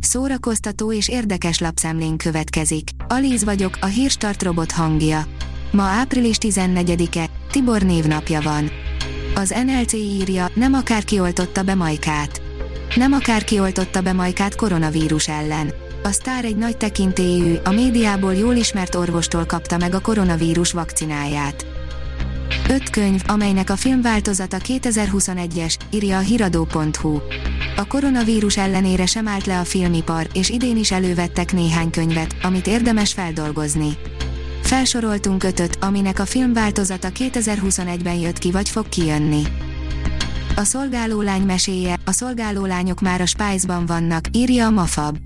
Szórakoztató és érdekes lapszemlén következik. Alíz vagyok, a Hírstart robot hangja. Ma április 14-e, Tibor névnapja van. Az NLC írja, nem akárki oltotta be Majkát. Nem akárki oltotta be Majkát koronavírus ellen. A sztár egy nagy tekintélyű, a médiából jól ismert orvostól kapta meg a koronavírus vakcináját. 5 könyv, amelynek a filmváltozata 2021-es, írja a hiradó.hu. A koronavírus ellenére sem állt le a filmipar, és idén is elővettek néhány könyvet, amit érdemes feldolgozni. Felsoroltunk 5-öt, aminek a filmváltozata 2021-ben jött ki vagy fog kijönni. A szolgálólány meséje, a szolgálólányok már a Spice-ban vannak, írja a Mafab.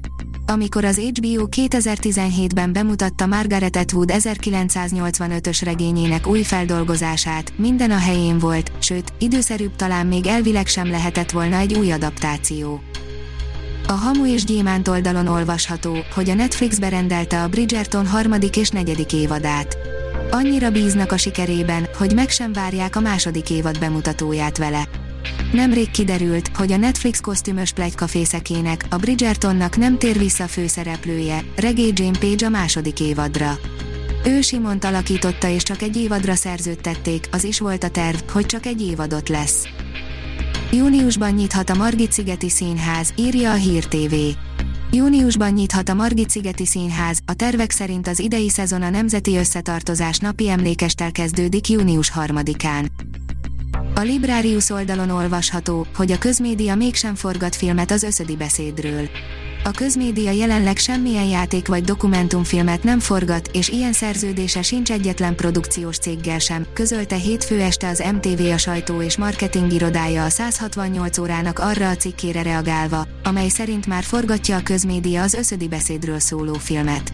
Amikor az HBO 2017-ben bemutatta Margaret Atwood 1985-ös regényének új feldolgozását, minden a helyén volt, sőt, időszerűbb talán még elvileg sem lehetett volna egy új adaptáció. A Hamu és Gyémánt oldalon olvasható, hogy a Netflix berendelte a Bridgerton 3. és 4. évadát. Annyira bíznak a sikerében, hogy meg sem várják a 2. évad bemutatóját vele. Nemrég kiderült, hogy a Netflix kosztümös pletykafészekének, a Bridgertonnak nem tér vissza főszereplője, Regé Jean Page a 2. évadra. Ő Simont alakította és csak egy évadra szerződtették, az is volt a terv, hogy csak egy évadot lesz. Júniusban nyithat a Margit Szigeti Színház, írja a Hír TV. Júniusban nyithat a Margit Szigeti Színház, a tervek szerint az idei szezon a Nemzeti Összetartozás napi emlékesttel kezdődik június 3-án. A Librarius oldalon olvasható, hogy a közmédia mégsem forgat filmet az Öszödi beszédről. A közmédia jelenleg semmilyen játék vagy dokumentumfilmet nem forgat, és ilyen szerződése sincs egyetlen produkciós céggel sem, közölte hétfő este az MTV a sajtó és marketing irodája a 168 órának arra a cikkére reagálva, amely szerint már forgatja a közmédia az Öszödi beszédről szóló filmet.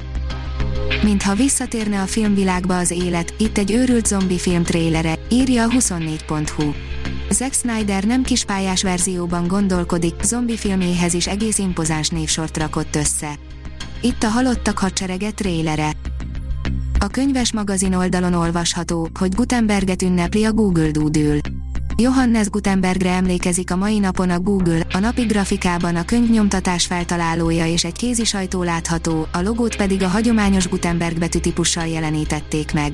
Mintha visszatérne a filmvilágba az élet, itt egy őrült zombi film trélere, írja a 24.hu. Zack Snyder nem kispályás verzióban gondolkodik, zombi filméhez is egész impozáns névsort rakott össze. Itt a Halottak hadserege trélere. A könyves magazin oldalon olvasható, hogy Gutenberget ünnepli a Google Doodle. Johannes Gutenbergre emlékezik a mai napon a Google, a napi grafikában a könyvnyomtatás feltalálója és egy kézi sajtó látható, a logót pedig a hagyományos Gutenberg betűtípussal jelenítették meg.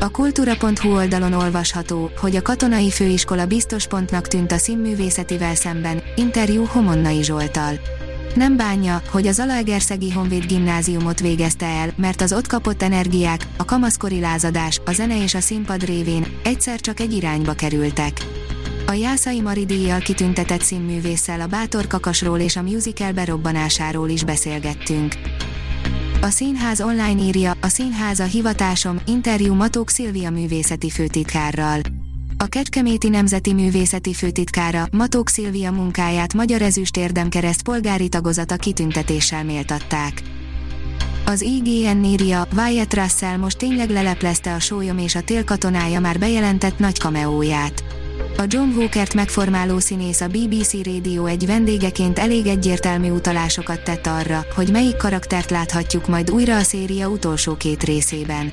A kultúra.hu oldalon olvasható, hogy a katonai főiskola biztos pontnak tűnt a színművészetivel szemben, interjú Homonnai Zsolttal. Nem bánja, hogy a Zalaegerszegi Honvéd Gimnáziumot végezte el, mert az ott kapott energiák, a kamaszkori lázadás, a zene és a színpad révén egyszer csak egy irányba kerültek. A Jászai Mari-díjjal kitüntetett színművésszel a Bátor Kakasról és a musical berobbanásáról is beszélgettünk. A Színház online írja, a Színház a hivatásom, interjú Matók Szilvia művészeti főtitkárral. A Kecskeméti Nemzeti Művészeti Főtitkára, Matók Szilvia munkáját Magyar Ezüst Érdemkereszt polgári tagozata kitüntetéssel méltatták. Az IGN írja, Wyatt Russell most tényleg leleplezte a Sólyom és a Tél katonája már bejelentett nagy kameóját. A John Hawkert megformáló színész a BBC Radio egy vendégeként elég egyértelmű utalásokat tett arra, hogy melyik karaktert láthatjuk majd újra a széria utolsó 2 részében.